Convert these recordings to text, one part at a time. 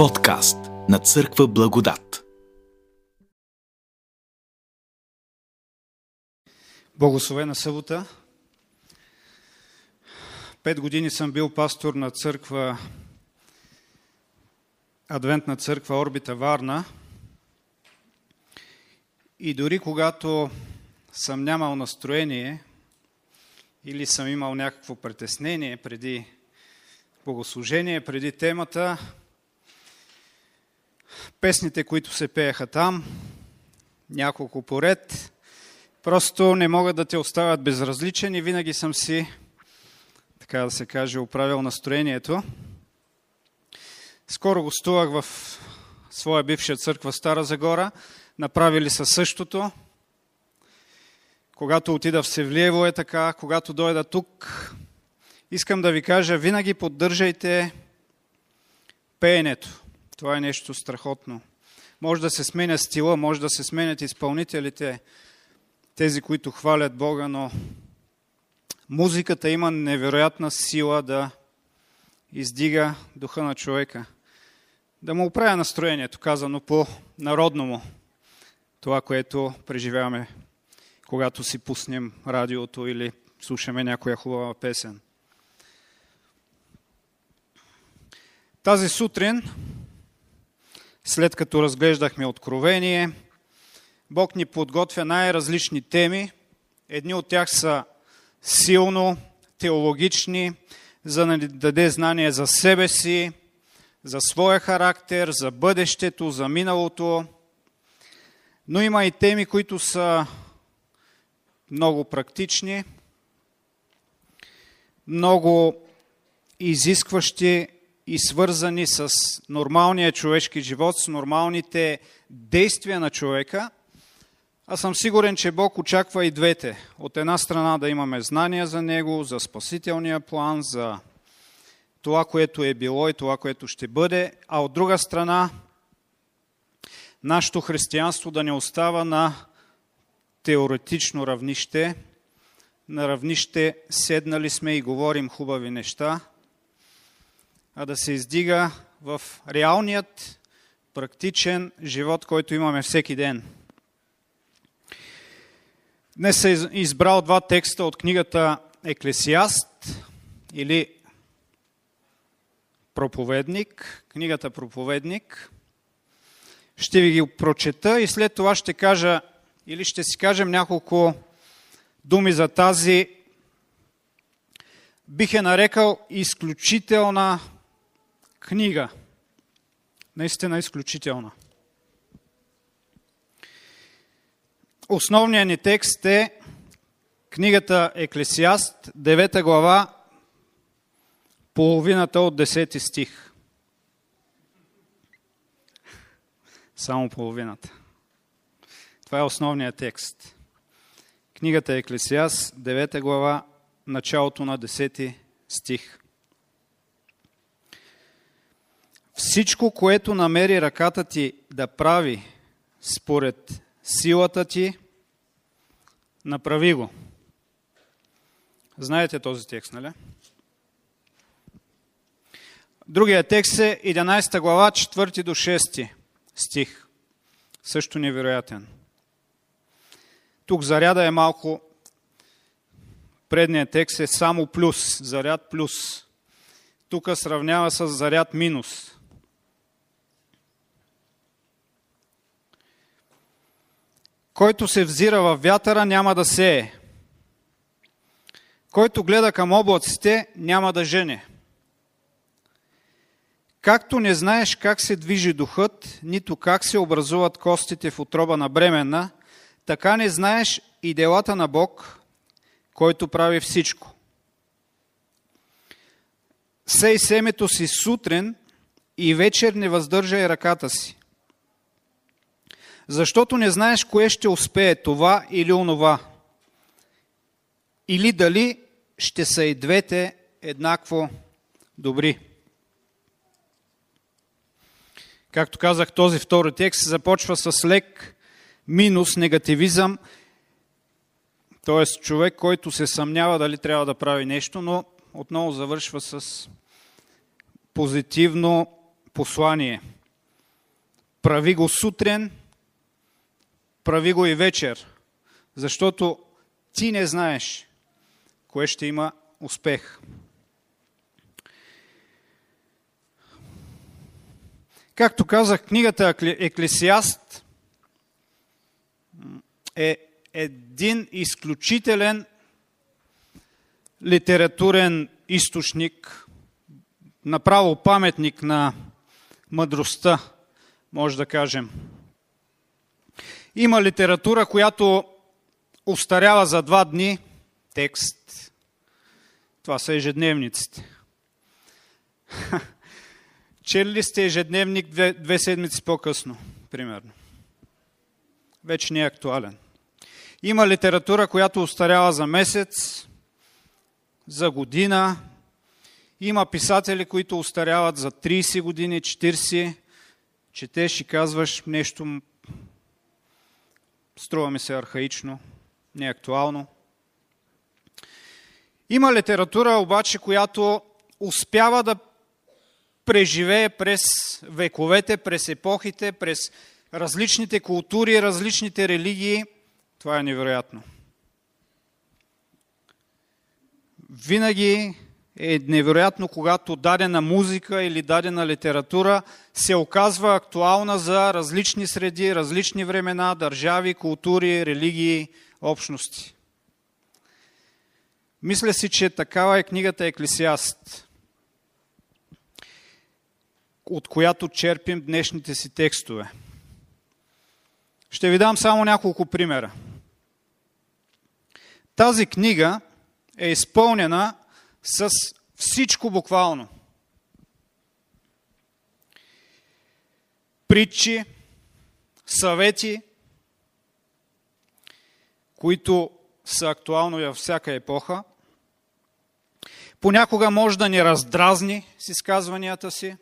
Подкаст на Църква Благодат. Благословена събота. 5 години съм бил пастор на църква Адвентна църква Орбита Варна. И дори когато съм нямал настроение или съм имал някакво притеснение преди богослужение, преди темата, песните, които се пееха там, няколко поред, просто не могат да те оставят безразличен и винаги съм си, така да се каже, оправил настроението. Скоро гостувах в своя бивша църква Стара Загора, направили са същото. Когато отида в Севлиево е така, когато дойда тук, искам да ви кажа, винаги поддържайте пеенето. Това е нещо страхотно. Може да се сменя стила, може да се сменят изпълнителите, тези, които хвалят Бога, но музиката има невероятна сила да издига духа на човека. Да му оправя настроението, казано по-народному. Това, което преживяваме, когато си пуснем радиото или слушаме някоя хубава песен. Тази сутрин, след като разглеждахме Откровение, Бог ни подготвя най-различни теми. Едни от тях са силно теологични, за да ни даде знание за себе си, за своя характер, за бъдещето, за миналото. Но има и теми, които са много практични, много изискващи и свързани с нормалния човешки живот, с нормалните действия на човека. Аз съм сигурен, че Бог очаква и двете. От една страна да имаме знания за Него, за спасителния план, за това, което е било и това, което ще бъде, а от друга страна нашето християнство да не остава на теоретично равнище, на равнище седнали сме и говорим хубави неща, а да се издига в реалният, практичен живот, който имаме всеки ден. Днес съм избрал 2 текста от книгата Еклисиаст или Проповедник, книгата Проповедник. Ще ви ги прочета и след това ще кажа или ще си кажем няколко думи за тази, бих е нарекал, изключителна книга. Наистина изключителна. Основният ни текст е книгата Еклисиаст, 9 глава, половината от 10 стих. Само половината. Това е основният текст. Книгата Еклисиаст, 9 глава, началото на 10 стих. Всичко, което намери ръката ти да прави според силата ти, направи го. Знаете този текст, нали? Другия текст е 11 глава, 4 до 6 стих. Също невероятен. Тук заряда е малко. Предният текст е само плюс, заряд плюс. Тук сравнява с заряд минус. Който се взира във вятъра, няма да сее. Който гледа към облаците, няма да жене. Както не знаеш как се движи духът, нито как се образуват костите в утроба на бременна, така не знаеш и делата на Бог, който прави всичко. Сей семето си сутрин и вечер не въздържай ръката си. Защото не знаеш кое ще успее, това или онова. Или дали ще са и двете еднакво добри. Както казах, този втори текст започва с лек минус, негативизъм. Т.е. човек, който се съмнява дали трябва да прави нещо, но отново завършва с позитивно послание. Прави го сутрин, прави го и вечер, защото ти не знаеш кое ще има успех. Както казах, книгата Еклисиаст е един изключителен литературен източник, направо паметник на мъдростта, може да кажем. Има литература, която остарява за 2 дни текст. Това са ежедневниците. Чели ли сте ежедневник 2 седмици по-късно, примерно? Вече не е актуален. Има литература, която остарява за месец, за година. Има писатели, които остаряват за 30 години, 40. Четеш и казваш нещо, струва ми се архаично, неактуално. Има литература обаче, която успява да преживее през вековете, през епохите, през различните култури, различните религии. Това е невероятно. Винаги е невероятно, когато дадена музика или дадена литература се оказва актуална за различни среди, различни времена, държави, култури, религии, общности. Мисля си, че такава е книгата Еклисиаст, от която черпим днешните си текстове. Ще ви дам само няколко примера. Тази книга е изпълнена с всичко буквално. Притчи, съвети, които са актуални във всяка епоха. Понякога може да ни раздразни с изказванията си,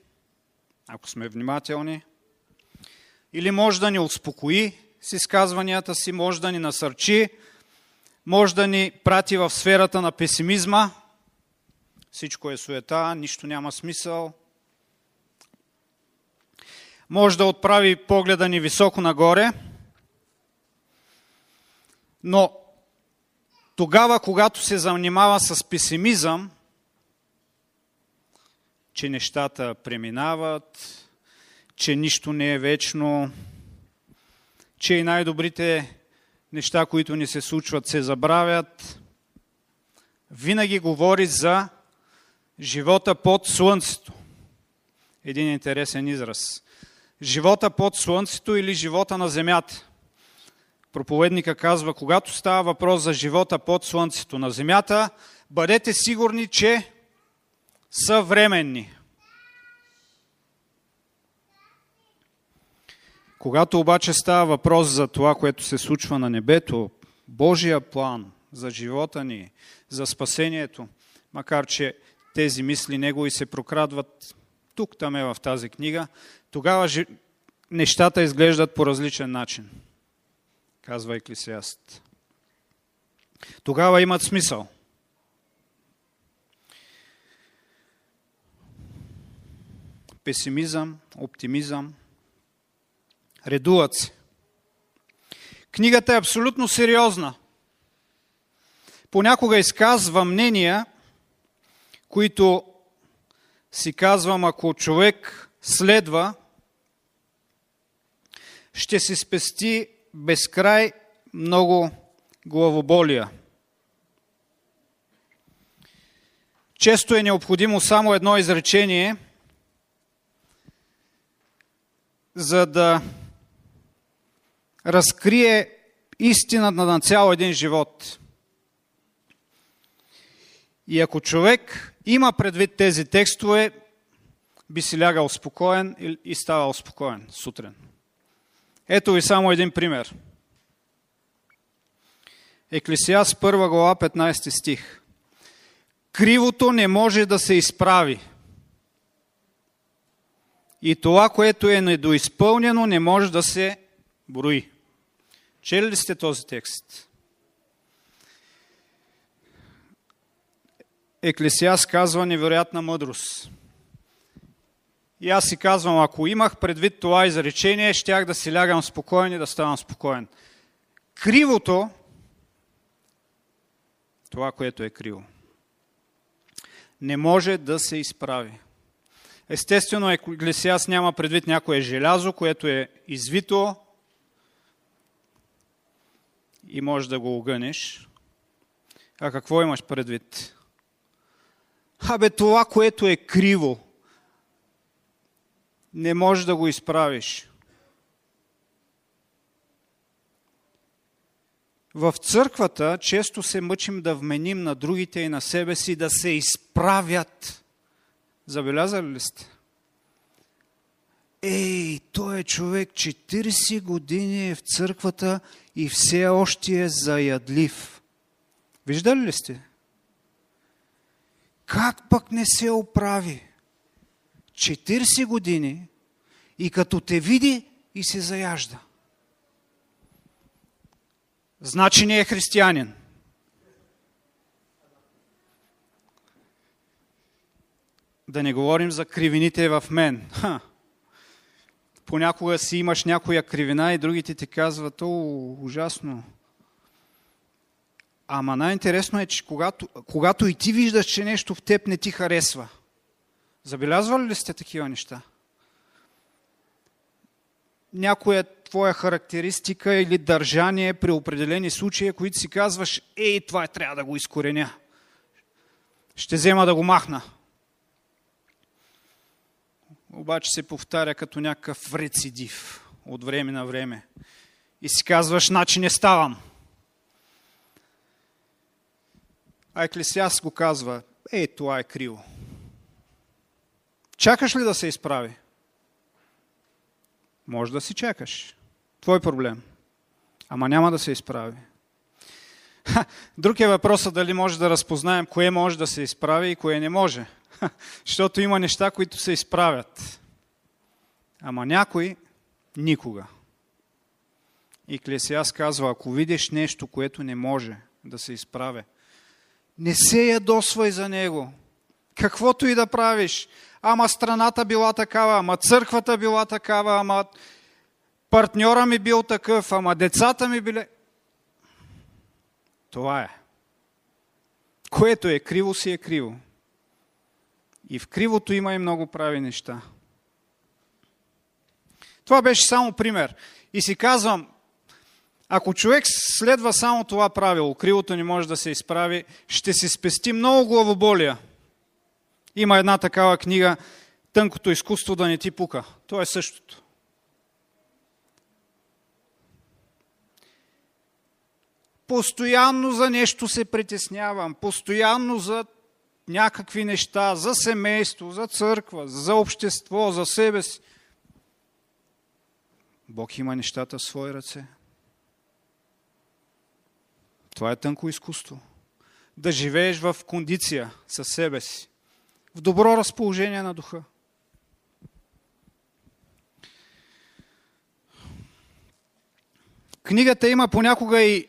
ако сме внимателни. Или може да ни успокои с изказванията си, може да ни насърчи, може да ни прати в сферата на песимизма. Всичко е суета, нищо няма смисъл. Може да отправи погледа ни високо нагоре. Но тогава, когато се занимава с песимизъм, че нещата преминават, че нищо не е вечно, че и най-добрите неща, които ни се случват, се забравят, винаги говори за живота под слънцето. Един интересен израз. Живота под слънцето или живота на земята. Проповедника казва, когато става въпрос за живота под слънцето на земята, бъдете сигурни, че са временни. Когато обаче става въпрос за това, което се случва на небето, Божия план за живота ни, за спасението, макар че тези мисли негови се прокрадват тук, там е в тази книга, тогава нещата изглеждат по различен начин, казва Еклисиаст. Тогава имат смисъл. Песимизъм, оптимизъм, редуват се. Книгата е абсолютно сериозна. Понякога изказва мнения, които си казвам, ако човек следва, ще си спести безкрай много главоболия. Често е необходимо само едно изречение, за да разкрие истината на цял един живот. И ако човек има предвид тези текстове, би си лягал спокоен и ставал спокоен сутрин. Ето ви само един пример. Еклисиаст 1 глава 15 стих. Кривото не може да се изправи. И това, което е недоизпълнено, не може да се брои. Чели ли сте този текст? Еклисиаст казва невероятна мъдрост. И аз си казвам, ако имах предвид това изречение, щях да си лягам спокоен и да ставам спокоен. Кривото, това, което е криво, не може да се изправи. Естествено, Еклисиаст няма предвид някое желязо, което е извито и можеш да го огънеш. А какво имаш предвид? Абе, това, което е криво, не можеш да го изправиш. В църквата често се мъчим да вменим на другите и на себе си да се изправят. Забелязали ли сте? Ей, той е човек 40 години е в църквата и все още е заядлив. Виждали ли сте? Как пък не се оправи? 40 години и като те види и се заяжда. Значи не е християнин. Да не говорим за кривините в мен. Понякога си имаш някоя кривина и другите ти казват, о, ужасно. Ама най-интересно е, че когато и ти виждаш, че нещо в теб не ти харесва. Забелязвали ли сте такива неща? Някоя твоя характеристика или държание при определени случаи, които си казваш, ей, това трябва да го изкореня. Ще взема да го махна. Обаче се повтаря като някакъв рецидив от време на време. И си казваш, значи не ставам. А Еклисиаст го казва, ей, това е криво. Чакаш ли да се изправи? Може да си чакаш. Твой проблем. Ама няма да се изправи. Друг е въпросът дали може да разпознаем кое може да се изправи и кое не може. Защото има неща, които се изправят. Ама някой никога. Еклисиаст казва, ако видиш нещо, което не може да се изправя, не се ядосвай за него. Каквото и да правиш. Ама страната била такава, ама църквата била такава, ама партньора ми бил такъв, ама децата ми биле... Това е. Което е криво, си е криво. И в кривото има и много прави неща. Това беше само пример. И си казвам, ако човек следва само това правило, кривото не може да се изправи, ще си спести много главоболия. Има една такава книга, Тънкото изкуство да не ти пука. То е същото. Постоянно за нещо се притеснявам. Постоянно за някакви неща, за семейство, за църква, за общество, за себе си. Бог има нещата в свои ръце. Това е тънко изкуство. Да живееш в кондиция със себе си. В добро разположение на духа. Книгата има понякога и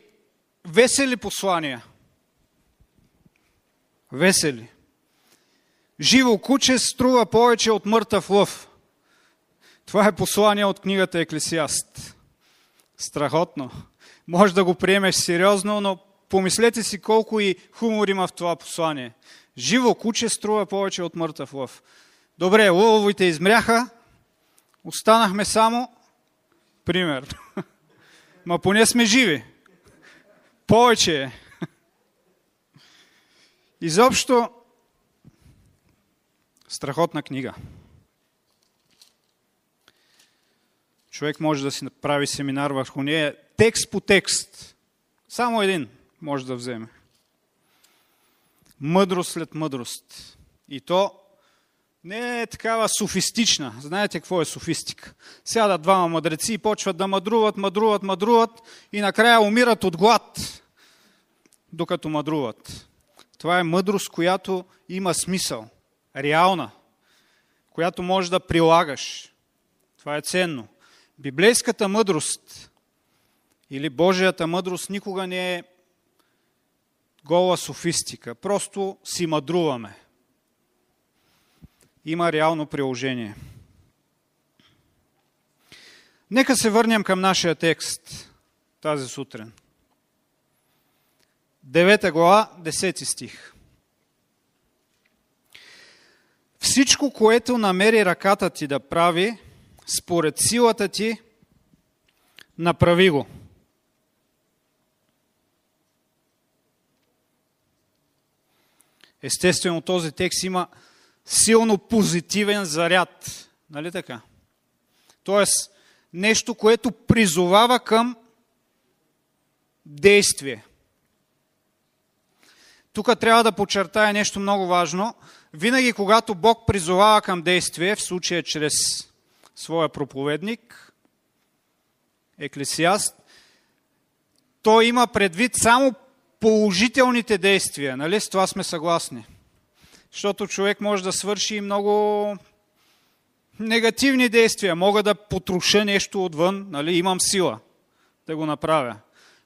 весели послания. Весели. Живо куче струва повече от мъртъв лъв. Това е послание от книгата Еклисиаст. Страхотно. Може да го приемеш сериозно, но помислете си колко и хумор има в това послание. Живо куче струва повече от мъртъв лъв. Добре, лъвовите измряха, останахме само, пример. Ма поне сме живи. Повече е. Изобщо, страхотна книга. Човек може да си направи семинар върху нея, текст по текст. Само един може да вземе. Мъдрост след мъдрост. И то не е такава софистична. Знаете какво е софистика? Сядат двама мъдреци и почват да мъдруват и накрая умират от глад, докато мъдруват. Това е мъдрост, която има смисъл. Реална. Която можеш да прилагаш. Това е ценно. Библейската мъдрост или Божията мъдрост никога не е гола софистика. Просто си мъдруваме. Има реално приложение. Нека се върнем към нашия текст тази сутрин. 9 глава, 10 стих. Всичко, което намери ръката ти да прави, според силата ти, направи го. Естествено, този текст има силно позитивен заряд. Нали така? Тоест, нещо, което призовава към действие. Тук трябва да подчертая нещо много важно. Винаги, когато Бог призовава към действие, в случая чрез своя проповедник, Еклисиаст, той има предвид само положителните действия. Нали? С това сме съгласни. Защото човек може да свърши и много негативни действия. Мога да потруша нещо отвън, нали? Имам сила да го направя.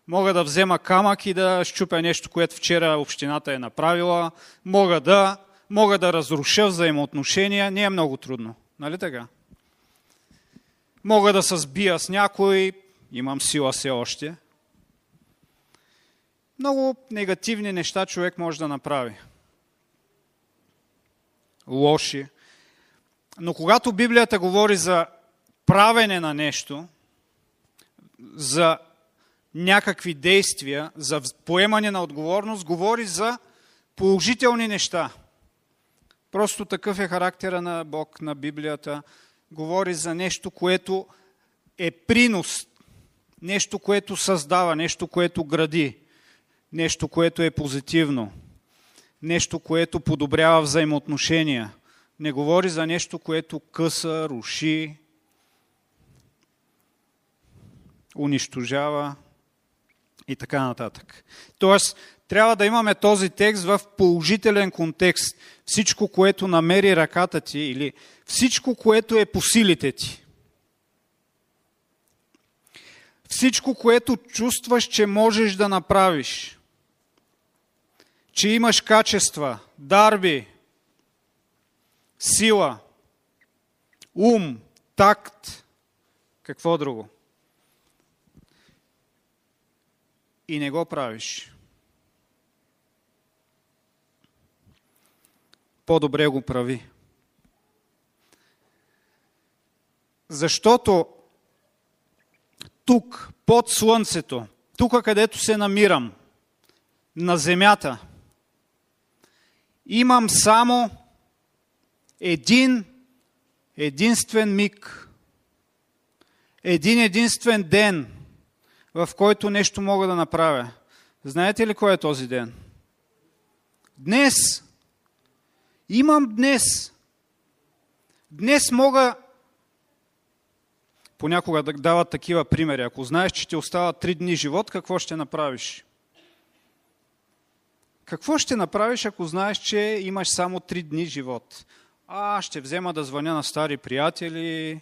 Мога да взема камък и да щупя нещо, което вчера общината е направила. Мога да разруша взаимоотношения. Не е много трудно. Нали така? Мога да се сбия с някой. Имам сила все още. Много негативни неща човек може да направи. Лоши. Но когато Библията говори за правене на нещо, за някакви действия, за поемане на отговорност, говори за положителни неща. Просто такъв е характера на Бог, на Библията. Говори за нещо, което е принос, нещо, което създава, нещо, което гради, нещо, което е позитивно, нещо, което подобрява взаимоотношения. Не говори за нещо, което къса, руши, унищожава и така нататък. Тоест, трябва да имаме този текст в положителен контекст. Всичко, което намери ръката ти, или всичко, което е по силите ти. Всичко, което чувстваш, че можеш да направиш. Че имаш качества, дарби, сила, ум, такт, какво друго. И не го правиш. По-добре го прави. Защото тук, под слънцето, тук, където се намирам, на земята, имам само един единствен миг, един единствен ден, в който нещо мога да направя. Знаете ли кой е този ден? Днес. Имам днес. Днес мога... Понякога дават такива примери. Ако знаеш, че ти остават 3 дни живот, какво ще направиш? Какво ще направиш, ако знаеш, че имаш само 3 дни живот? Ще взема да звъня на стари приятели...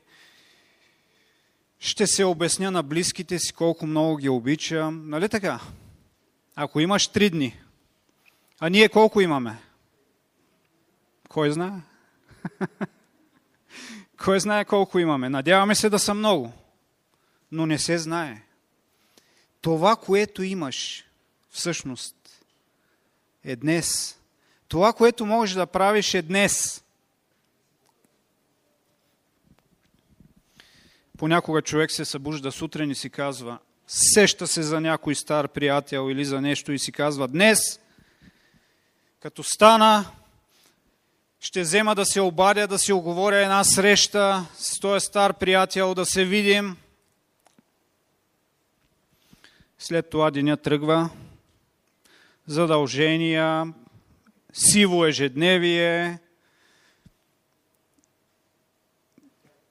Ще се обясня на близките си колко много ги обичам. Нали така? Ако имаш 3 дни, а ние колко имаме? Кой знае? Кой знае колко имаме? Надяваме се да са много, но не се знае. Това, което имаш, всъщност, е днес. Това, което можеш да правиш, е днес. Понякога човек се събужда сутрин и си казва, сеща се за някой стар приятел или за нещо и си казва, днес, като стана, ще взема да се обадя, да си оговоря една среща с този стар приятел, да се видим. След това деня тръгва. Задължения, сиво ежедневие.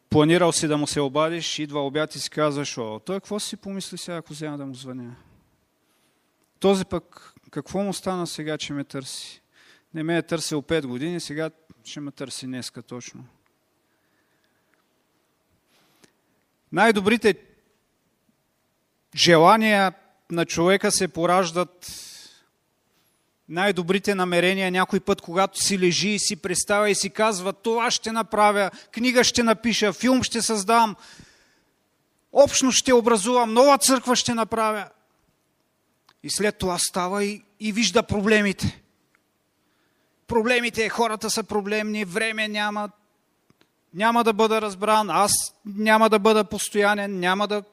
Планирал си да му се обадиш, идва обяд и си казваш, той какво си помисли сега, ако взема да му звъня? Този пък, какво му стана сега, че ме търси? Не ме е търсил 5 години, сега ще ме търси днеска точно. Най-добрите желания на човека се пораждат, най-добрите намерения някой път, когато си лежи и си представя и си казва, това ще направя, книга ще напиша, филм ще създам, общност ще образувам, нова църква ще направя. И след това става и вижда проблемите. Проблемите, хората са проблемни, време няма, няма да бъда разбран, аз няма да бъда постоянен, няма да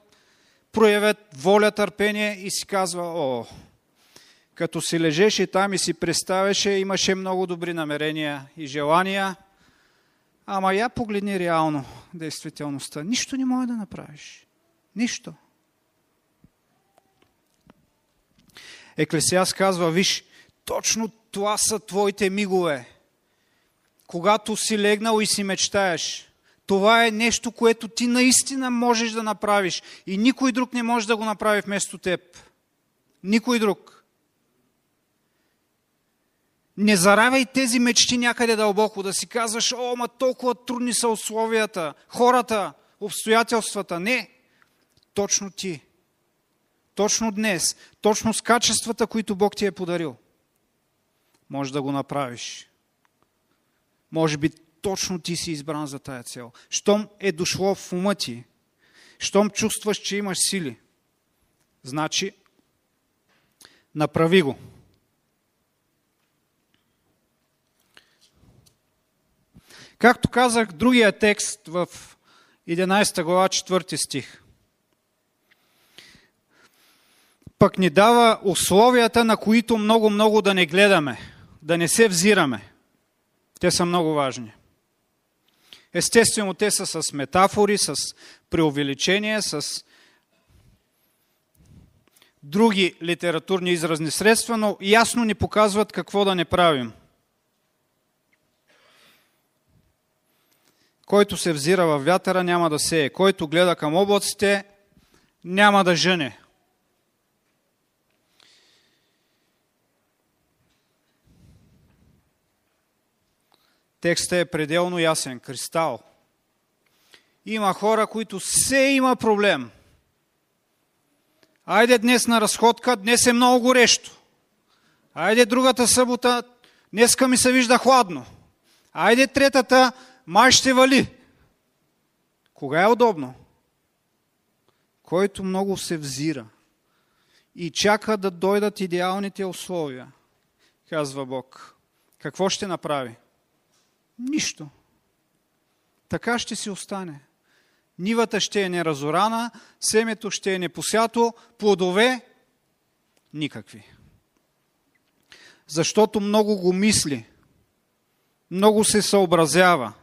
проявят воля, търпение и си казва, като си лежеше там и си представяше, имаше много добри намерения и желания, ама я погледни реално действителността. Нищо не може да направиш. Нищо. Еклисиаст казва, виж, точно това са твоите мигове. Когато си легнал и си мечтаеш, това е нещо, което ти наистина можеш да направиш. И никой друг не може да го направи вместо теб. Никой друг. Не заравяй тези мечти някъде дълбоко, да си казваш, ма толкова трудни са условията, хората, обстоятелствата. Не, точно ти. Точно днес, точно с качествата, които Бог ти е подарил, може да го направиш. Може би точно ти си избран за тая цел. Щом е дошло в ума ти, щом чувстваш, че имаш сили, значи направи го. Както казах, другия текст в 11 глава, 4 стих. Пък ни дава условията, на които много-много да не гледаме, да не се взираме. Те са много важни. Естествено, те са с метафори, с преувеличение, с други литературни изразни средства, но ясно ни показват какво да не правим. Който се взира във вятъра, няма да сее. Който гледа към облаците, няма да жъне. Текстът е пределно ясен, кристал. Има хора, които все има проблем. Айде днес на разходка, днес е много горещо. Айде другата събота, днеска ми се вижда хладно. Айде третата, май ще вали. Кога е удобно? Който много се взира и чака да дойдат идеалните условия, казва Бог. Какво ще направи? Нищо. Така ще си остане. Нивата ще е неразорана, семето ще е непосято, плодове никакви. Защото много го мисли, много се съобразява.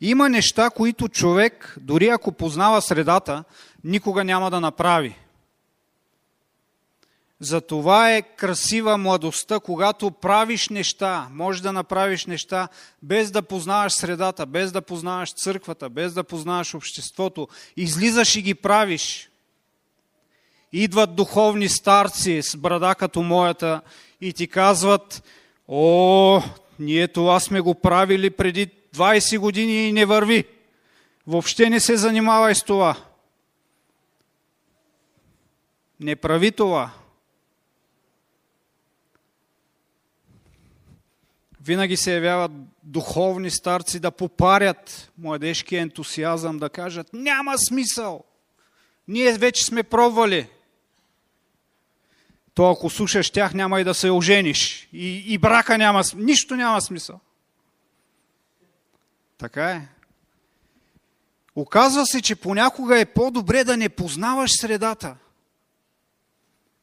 Има неща, които човек, дори ако познава средата, никога няма да направи. Затова е красива младостта, когато правиш неща, можеш да направиш неща, без да познаваш средата, без да познаваш църквата, без да познаваш обществото. Излизаш и ги правиш. Идват духовни старци с брада като моята и ти казват, ние това сме го правили преди 20 години и не върви. Въобще не се занимавай с това. Не прави това. Винаги се явяват духовни старци да попарят младежкия ентусиазъм, да кажат, няма смисъл, ние вече сме пробвали. То ако слушаш тях, няма и да се ожениш. И брака няма, нищо няма смисъл. Така е. Оказва се, че понякога е по-добре да не познаваш средата,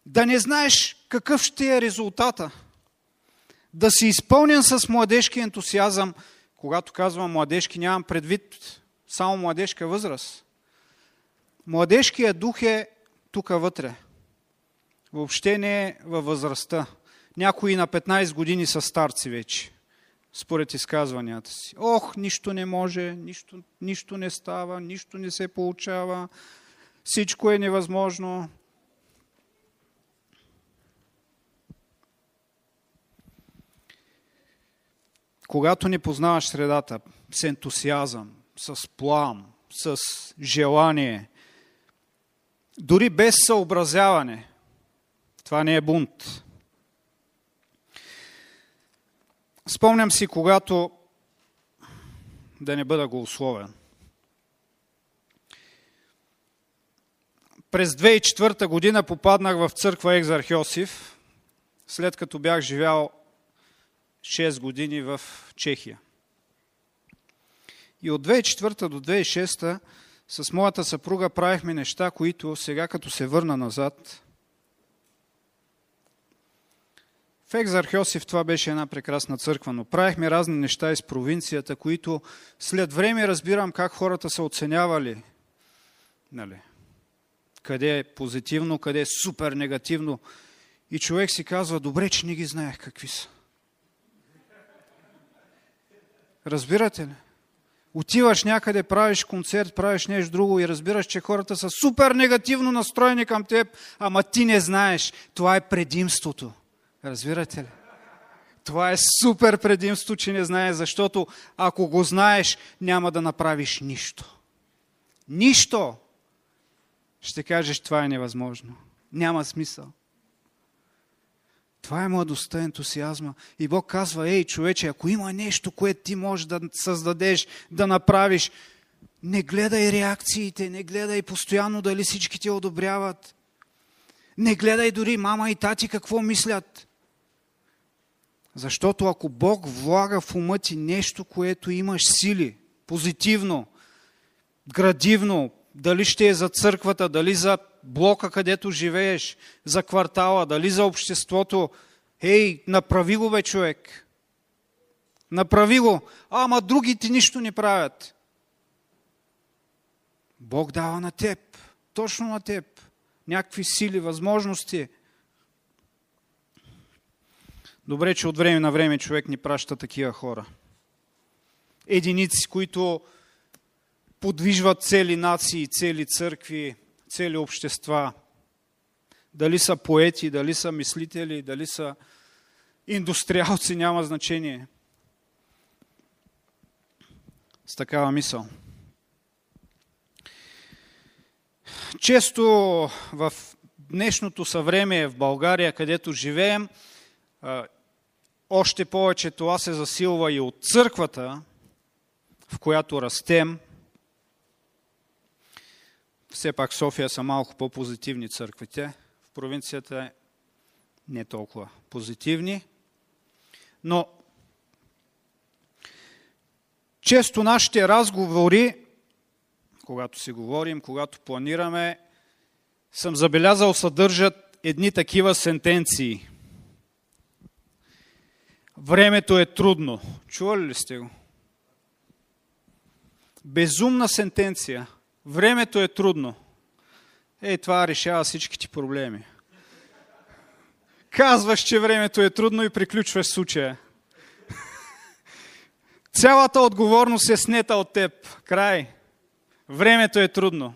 да не знаеш какъв ще е резултата. Да си изпълнен с младежки ентусиазъм. Когато казвам младежки, нямам предвид само младежка възраст. Младежкият дух е тук вътре. Въобще не е във възрастта. Някои на 15 години са старци вече, според изказванията си. Нищо не може, нищо не става, нищо не се получава, всичко е невъзможно. Когато не познаваш средата с ентусиазъм, с плам, с желание, дори без съобразяване, това не е бунт. Спомням си, когато, да не бъда голословен, През 2004 година попаднах в църква Екзарх Йосиф, след като бях живял 6 години в Чехия. И от 2004 до 2006 с моята съпруга правихме неща, които сега като се върна назад. В Екзарх Йосиф това беше една прекрасна църква, но правихме разни неща из провинцията, които след време разбирам как хората са оценявали. Нали? Къде е позитивно, къде е супер негативно. И човек си казва, добре, че не ги знаех какви са. Разбирате ли? Отиваш някъде, правиш концерт, правиш нещо друго и разбираш, че хората са супер негативно настроени към теб, ама ти не знаеш. Това е предимството. Разбирате ли? Това е супер предимство, че не знаеш, защото ако го знаеш, няма да направиш нищо. Нищо! Ще кажеш, това е невъзможно. Няма смисъл. Това е младостта, ентусиазма. И Бог казва, ей, човече, ако има нещо, което ти можеш да създадеш, да направиш, не гледай реакциите, не гледай постоянно дали всички те одобряват. Не гледай дори мама и тати какво мислят. Защото ако Бог влага в ума ти нещо, което имаш сили, позитивно, градивно, дали ще е за църквата, дали за блока, където живееш, за квартала, дали за обществото, ей, направи го бе, човек. Направи го. Ама другите нищо не правят. Бог дава на теб. Точно на теб. Някакви сили, възможности. Добре, че от време на време човек ни праща такива хора. Единици, които подвижват цели нации, цели църкви, цели общества. Дали са поети, дали са мислители, дали са индустриалци, няма значение. С такава мисъл. Често в днешното съвремие в България, където живеем, още повече това се засилва и от църквата, в която растем. Все пак София са малко по-позитивни църквите. В провинцията не толкова позитивни. Но често нашите разговори, когато си говорим, когато планираме, съм забелязал, съдържат едни такива сентенции. Времето е трудно. Чували ли сте го? Безумна сентенция. Времето е трудно. Ей, това решава всичките проблеми. Казваш, че времето е трудно и приключваш случая. Цялата отговорност е снета от теб. Край. Времето е трудно.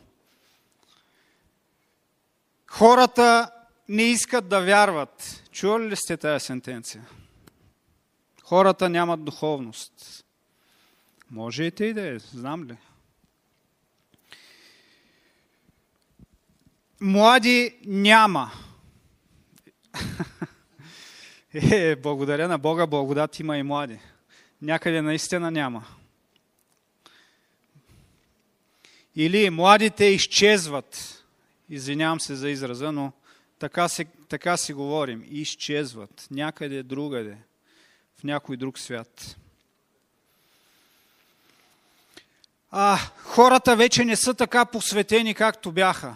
Хората не искат да вярват. Чували ли сте тая сентенция? Хората нямат духовност. Може и те и да е, знам ли. Млади няма. Благодаря на Бога, благодат има и млади. Някъде наистина няма. Или младите изчезват. Извинявам се за израза, но така си говорим. Изчезват. Някъде другаде. В някой друг свят. Хората вече не са така посветени, както бяха.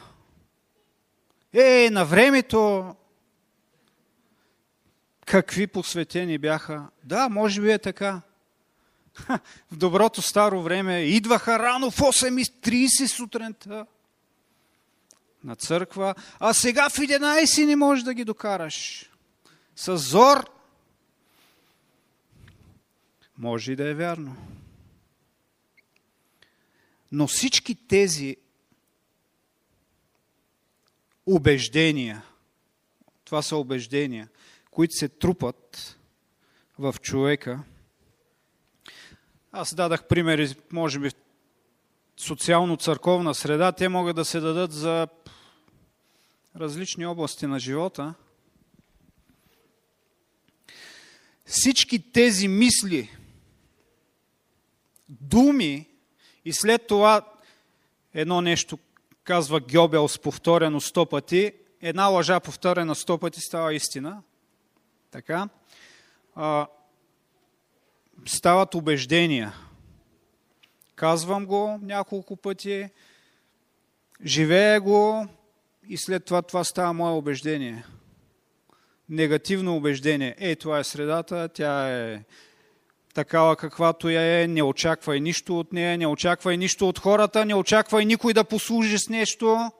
На времето какви посветени бяха. Да, може би е така. В доброто старо време идваха рано в 8:30 сутринта на църква, а сега в 11 не можеш да ги докараш. С зор може и да е вярно. Но всички тези убеждения, това са убеждения, които се трупат в човека. Аз дадах примери, може би, в социално-църковна среда. Те могат да се дадат за различни области на живота. Всички тези мисли, думи и след това едно нещо, казва Гьобелс, повторено 100 пъти, една лъжа, повторена 100 пъти, става истина. Така. Стават убеждения. Казвам го няколко пъти, живея го и след това става мое убеждение. Негативно убеждение. Ей, това е средата, тя е такава каквато я е, не очаквай нищо от нея, не очаквай нищо от хората, не очаквай никой да послужи с нещо,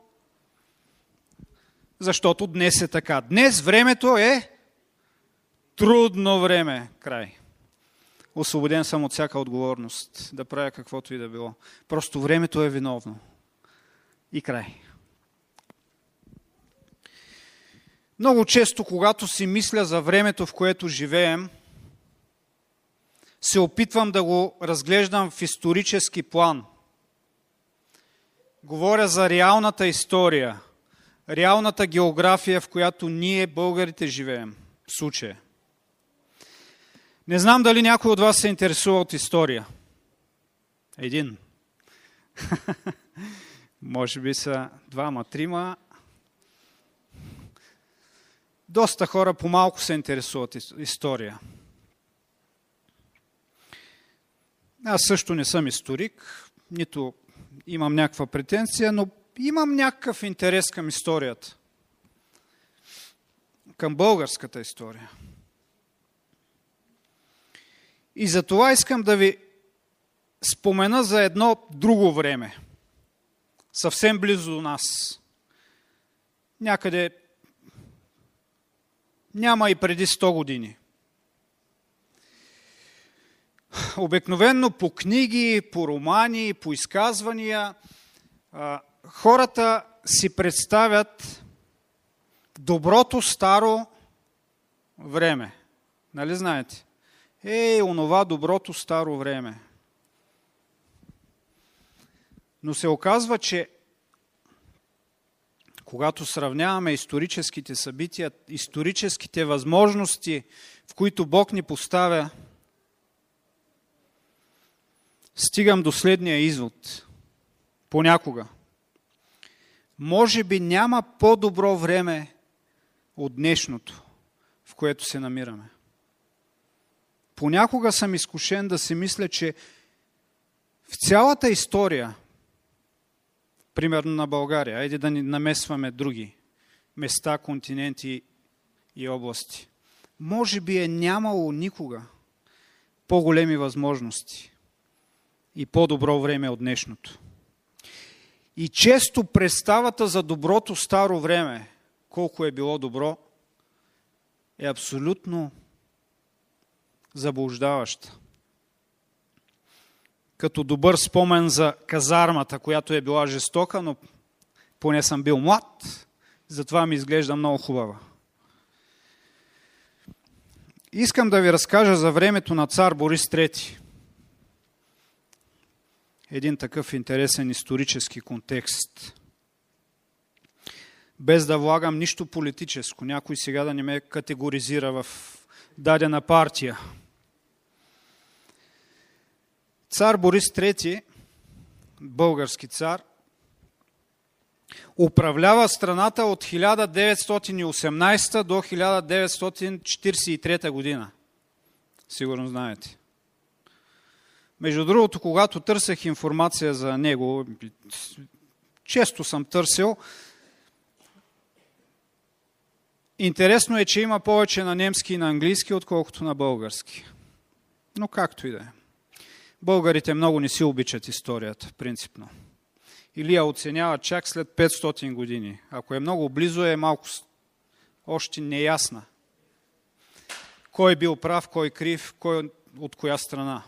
защото днес е така. Днес времето е трудно време. Край. Освободен съм от всяка отговорност да правя каквото и да било. Просто времето е виновно. И край. Много често, когато си мисля за времето, в което живеем, се опитвам да го разглеждам в исторически план. Говоря за реалната история, реалната география, в която ние, българите, живеем в случая. Не знам дали някой от вас се интересува от история. Един. Може би са двама, трима. Доста хора по-малко се интересуват история. Аз също не съм историк, нито имам някаква претенция, но имам някакъв интерес към историята. Към българската история. И за това искам да ви спомена за едно друго време. Съвсем близо до нас. Някъде няма и преди 100 години. Обикновенно по книги, по романи, по изказвания хората си представят доброто старо време. Нали знаете? Ей, онова доброто старо време. Но се оказва, че когато сравняваме историческите събития, историческите възможности, в които Бог ни поставя, стигам до следния извод. Понякога. Може би няма по-добро време от днешното, в което се намираме. Понякога съм изкушен да си мисля, че в цялата история, примерно на България, айде да ни намесваме други места, континенти и области, може би е нямало никога по-големи възможности и по-добро време от днешното. И често представата за доброто старо време, колко е било добро, е абсолютно заблуждаваща. Като добър спомен за казармата, която е била жестока, но поне съм бил млад, затова ми изглежда много хубава. Искам да ви разкажа за времето на цар Борис III. Един такъв интересен исторически контекст. Без да влагам нищо политическо. Някой сега да не ме категоризира в дадена партия. Цар Борис III, български цар, управлява страната от 1918 до 1943 година. Сигурно знаете. Между другото, когато търсех информация за него, често съм търсил, интересно е, че има повече на немски и на английски, отколкото на български. Но както и да е. Българите много не си обичат историята, принципно. Или я оценяват чак след 500 години. Ако е много близо, е малко още неясна. Кой бил прав, кой крив, кой от коя страна.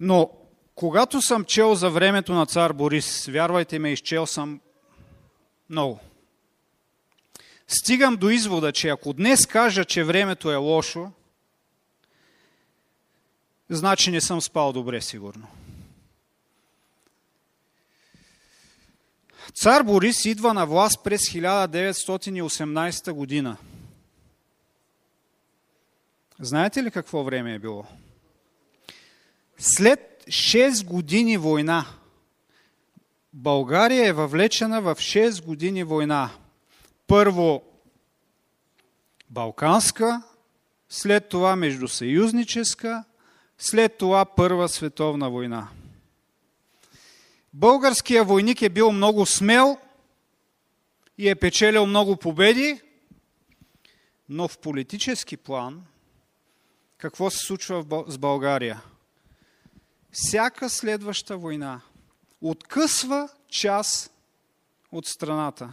Но когато съм чел за времето на цар Борис, вярвайте ме, изчел съм много. Стигам до извода, че ако днес кажа, че времето е лошо, значи не съм спал добре, сигурно. Цар Борис идва на власт през 1918 година. Знаете ли какво време е било? След 6 години война, България е въвлечена в 6 години война. Първо Балканска, след това Междусъюзническа, след това Първа световна война. Българският войник е бил много смел и е печелил много победи, но в политически план какво се случва с България? Всяка следваща война откъсва част от страната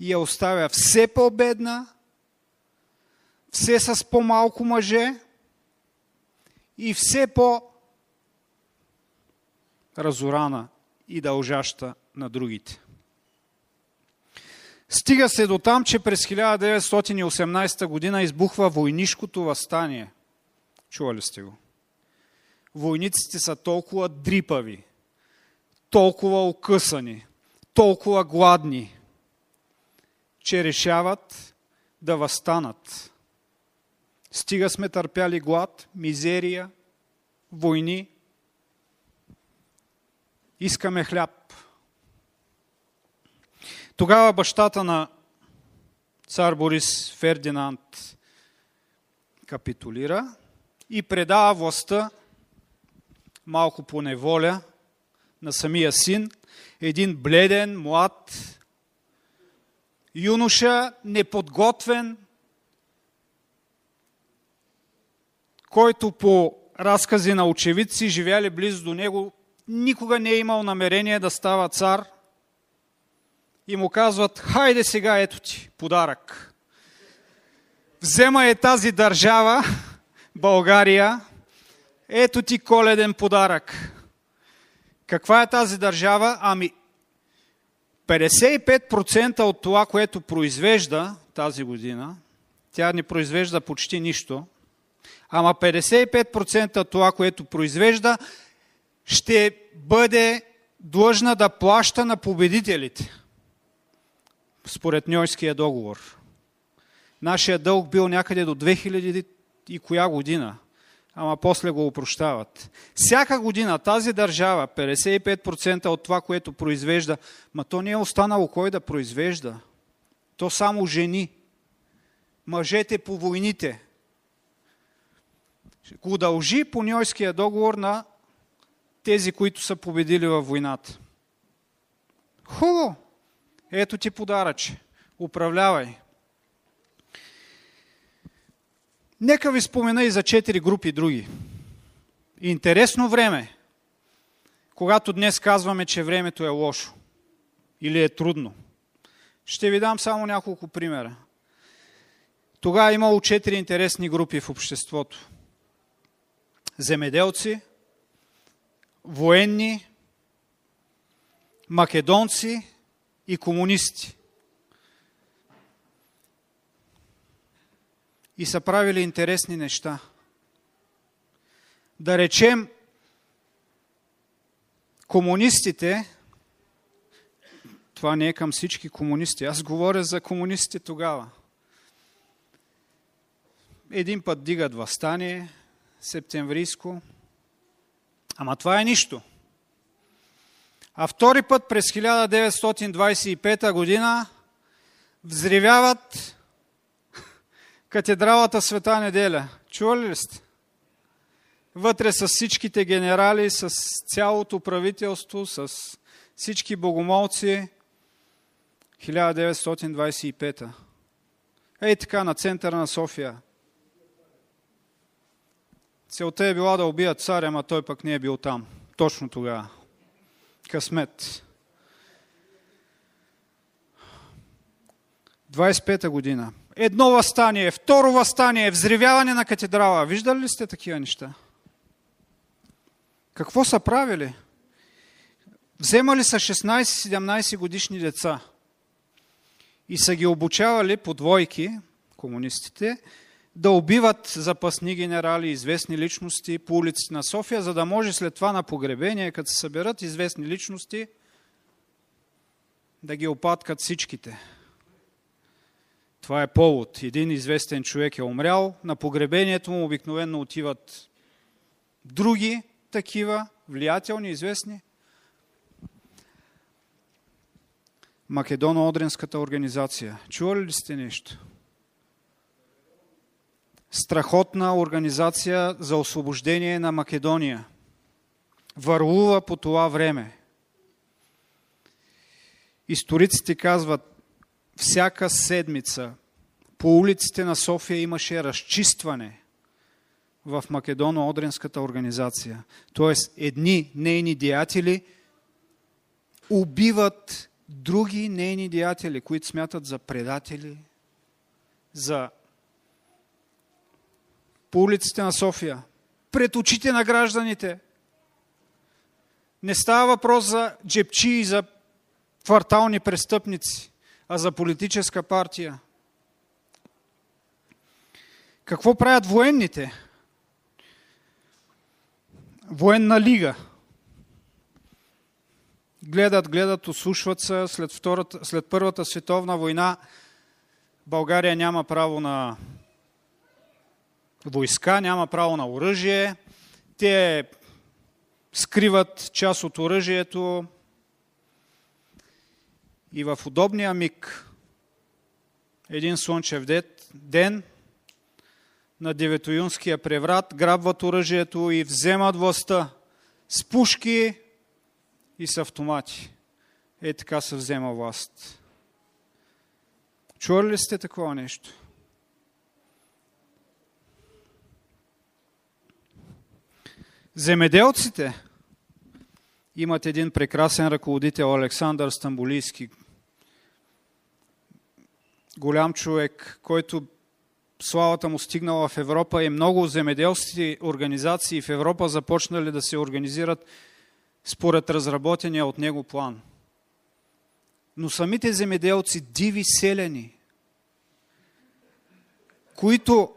и я оставя все по-бедна, все с по-малко мъже и все по-разорана и дължаща на другите. Стига се до там, че през 1918 година избухва войнишкото въстание. Чували сте го? Войниците са толкова дрипави, толкова окъсани, толкова гладни, че решават да въстанат. Стига сме търпяли глад, мизерия, войни. Искаме хляб. Тогава бащата на цар Борис, Фердинанд, капитулира и предава властта малко по неволя на самия син, един бледен, млад юноша, неподготвен, който по разкази на очевидци, живяли близо до него, никога не е имал намерение да става цар. И му казват: хайде сега, ето ти подарък. Взема е тази държава, България, ето ти коледен подарък. Каква е тази държава? Ами 55% от това, което произвежда тази година, тя не произвежда почти нищо, ама 55% от това, което произвежда, ще бъде длъжна да плаща на победителите. Според Ньойския договор. Нашия дълг бил някъде до 2000 и коя година, ама после го опрощават. Всяка година тази държава, 55% от това, което произвежда, ма то не е останало кой да произвежда. То само жени. Мъжете по войните. Го дължи по Ньойския договор на тези, които са победили във войната. Хубаво! Ето ти подаръче. Управлявай. Нека ви спомена и за 4 групи други. Интересно време, когато днес казваме, че времето е лошо или е трудно. Ще ви дам само няколко примера. Тогава е имало 4 интересни групи в обществото. Земеделци, военни, македонци и комунисти. И са правили интересни неща. Да речем, комунистите, това не е към всички комунисти, аз говоря за комунистите тогава. Един път дигат въстание, септемврийско, ама това е нищо. А втори път през 1925 година взривяват Катедралата Света неделя. Чували ли сте? Вътре с всичките генерали, с цялото правителство, с всички богомолци. 1925. Ей така, на центъра на София. Целта е била да убият царя, ама той пък не е бил там. Точно тогава. Късмет. 25-та година. Едно въстание, второ въстание, взривяване на катедрала. Виждали ли сте такива неща? Какво са правили? Вземали са 16-17 годишни деца и са ги обучавали по двойки, комунистите, да убиват запасни генерали, известни личности по улиците на София, за да може след това на погребение, като се съберат известни личности, да ги опаткат всичките. Това е повод. Един известен човек е умрял, на погребението му обикновено отиват други такива, влиятелни, известни. Македоно-одринската организация. Чували ли сте нещо? Страхотна организация за освобождение на Македония. Върлува по това време. Историците казват, всяка седмица по улиците на София имаше разчистване в Македоно-одринската организация. Тоест, едни нейни деятели убиват други нейни деятели, които смятат за предатели, за... по улиците на София, пред очите на гражданите. Не става въпрос за джебчии и за квартални престъпници, а за политическа партия. Какво правят военните? Военна лига. Гледат, осушват се. След Първата световна война България няма право на войска, няма право на оръжие. Те скриват част от оръжието и в удобния миг, един слънчев ден, на Деветоюнския преврат, грабват оръжието и вземат властта с пушки и с автомати. Е, така се взема власт. Чували ли сте такова нещо? Земеделците имат един прекрасен ръководител, Александър Стамбулийски. Голям човек, който славата му стигнала в Европа и много земеделски организации в Европа започнали да се организират според разработения от него план. Но самите земеделци, диви селяни, които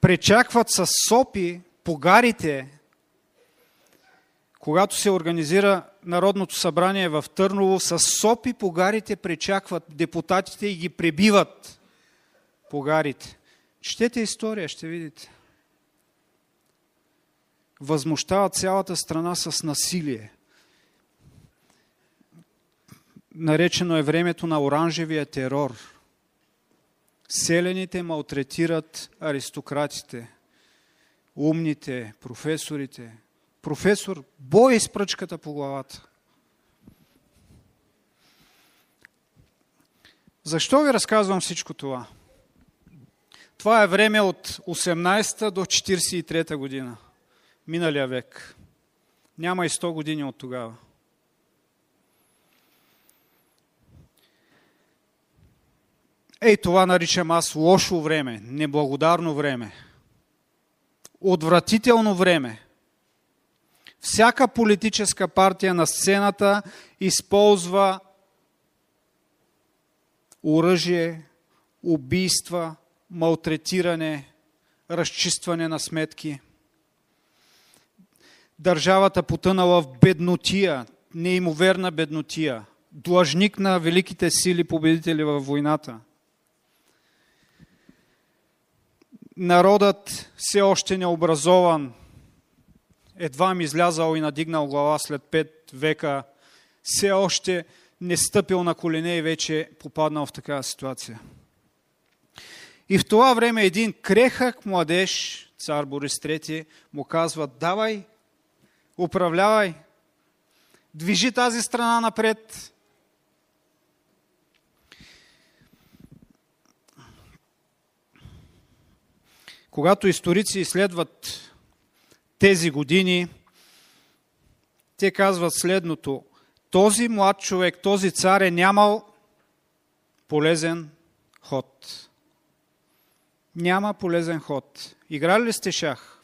пречакват с сопи погарите, когато се организира Народното събрание в Търново, с сопи погарите пречакват депутатите и ги пребиват погарите. Четете история, ще видите. Възмущават цялата страна с насилие. Наречено е времето на оранжевия терор. Селените малтретират аристократите, умните, професорите. Професор бой с пръчката по главата. Защо ви разказвам всичко това? Това е време от 18-та до 43-та година. Миналия век. Няма и 100 години от тогава. Ей, това наричам аз лошо време, неблагодарно време, отвратително време. Всяка политическа партия на сцената използва оръжие, убийства, малтретиране, разчистване на сметки. Държавата потънала в беднотия, неимоверна беднотия, длъжник на великите сили победители във войната. Народът все още необразован, едва ми излязал и надигнал глава след 5 века, все още не стъпил на колене и вече попаднал в такава ситуация. И в това време един крехък младеж, цар Борис III, му казва: давай, управлявай, движи тази страна напред. Когато историци изследват тези години, те казват следното: този млад човек, този цар е нямал полезен ход. Няма полезен ход. Играли ли сте шах?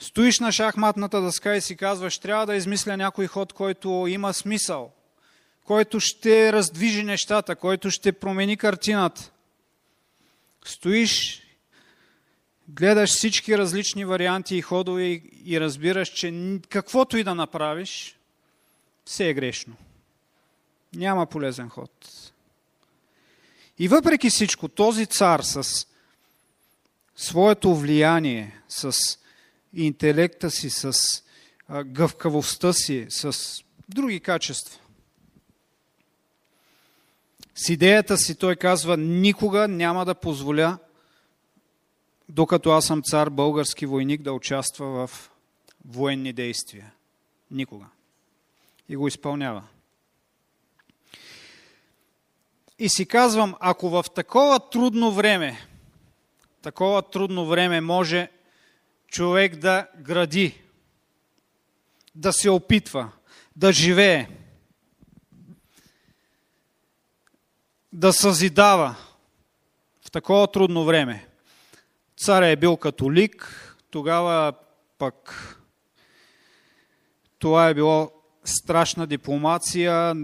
Стоиш на шахматната дъска и си казваш: трябва да измисля някой ход, който има смисъл, който ще раздвижи нещата, който ще промени картината. Стоиш, гледаш всички различни варианти и ходове и разбираш, че каквото и да направиш, все е грешно. Няма полезен ход. И въпреки всичко, този цар с своето влияние, с интелекта си, с гъвкавостта си, с други качества. С идеята си той казва: никога няма да позволя, докато аз съм цар, български войник да участва в военни действия. Никога. И го изпълнява. И си казвам, ако в такова трудно време може човек да гради, да се опитва, да живее, да съзидава в такова трудно време. Царя е бил католик, тогава пък това е било страшна дипломация,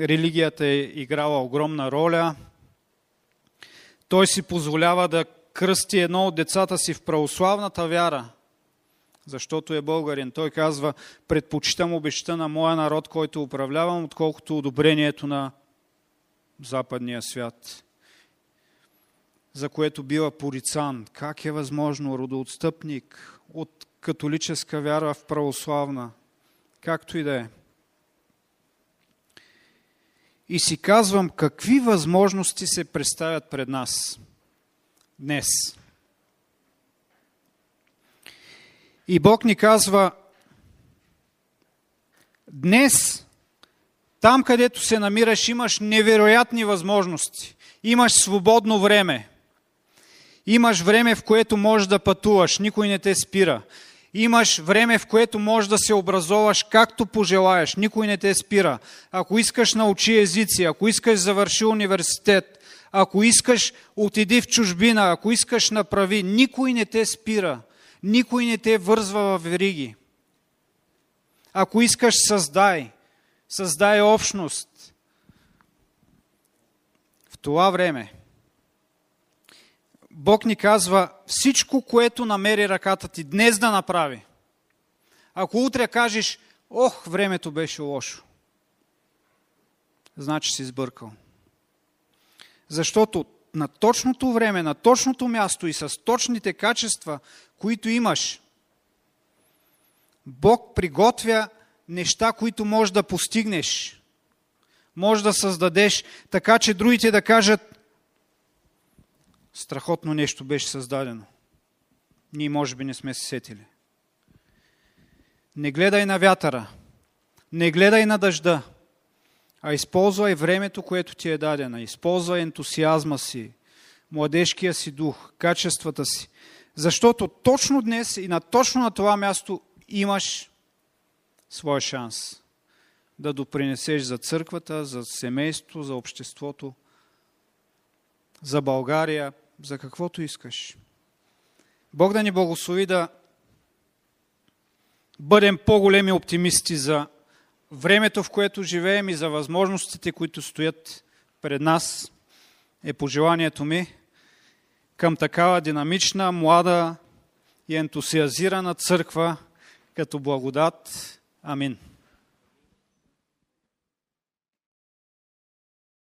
религията е играла огромна роля. Той си позволява да кръсти едно от децата си в православната вяра, защото е българин. Той казва: предпочитам обичта на моя народ, който управлявам, отколкото одобрението на западния свят, за което бива порицан. Как е възможно родоотстъпник от католическа вяра в православна? Както и да е. И си казвам, какви възможности се представят пред нас днес. И Бог ни казва: днес, там където се намираш, имаш невероятни възможности. Имаш свободно време. Имаш време, в което можеш да пътуваш, никой не те спира. Имаш време, в което можеш да се образоваш както пожелаеш, никой не те спира. Ако искаш, научи езици, ако искаш, завърши университет, ако искаш, отиди в чужбина, ако искаш, направи. Никой не те спира, никой не те вързва в вериги. Ако искаш, създай общност. В това време Бог ни казва: всичко, което намери ръката ти, днес да направи. Ако утре кажеш: ох, времето беше лошо, значи си сбъркал. Защото на точното време, на точното място и с точните качества, които имаш, Бог приготвя неща, които можеш да постигнеш, можеш да създадеш, така че другите да кажат: страхотно нещо беше създадено. Ние може би не сме се сетили. Не гледай на вятъра, не гледай на дъжда, а използвай времето, което ти е дадено. Използвай ентусиазма си, младежкия си дух, качествата си. Защото точно днес и точно на това място имаш своя шанс да допринесеш за църквата, за семейството, за обществото, за България, за каквото искаш. Бог да ни благослови да бъдем по-големи оптимисти за времето, в което живеем, и за възможностите, които стоят пред нас, е пожеланието ми към такава динамична, млада и ентусиазирана църква като Благодат. Амин.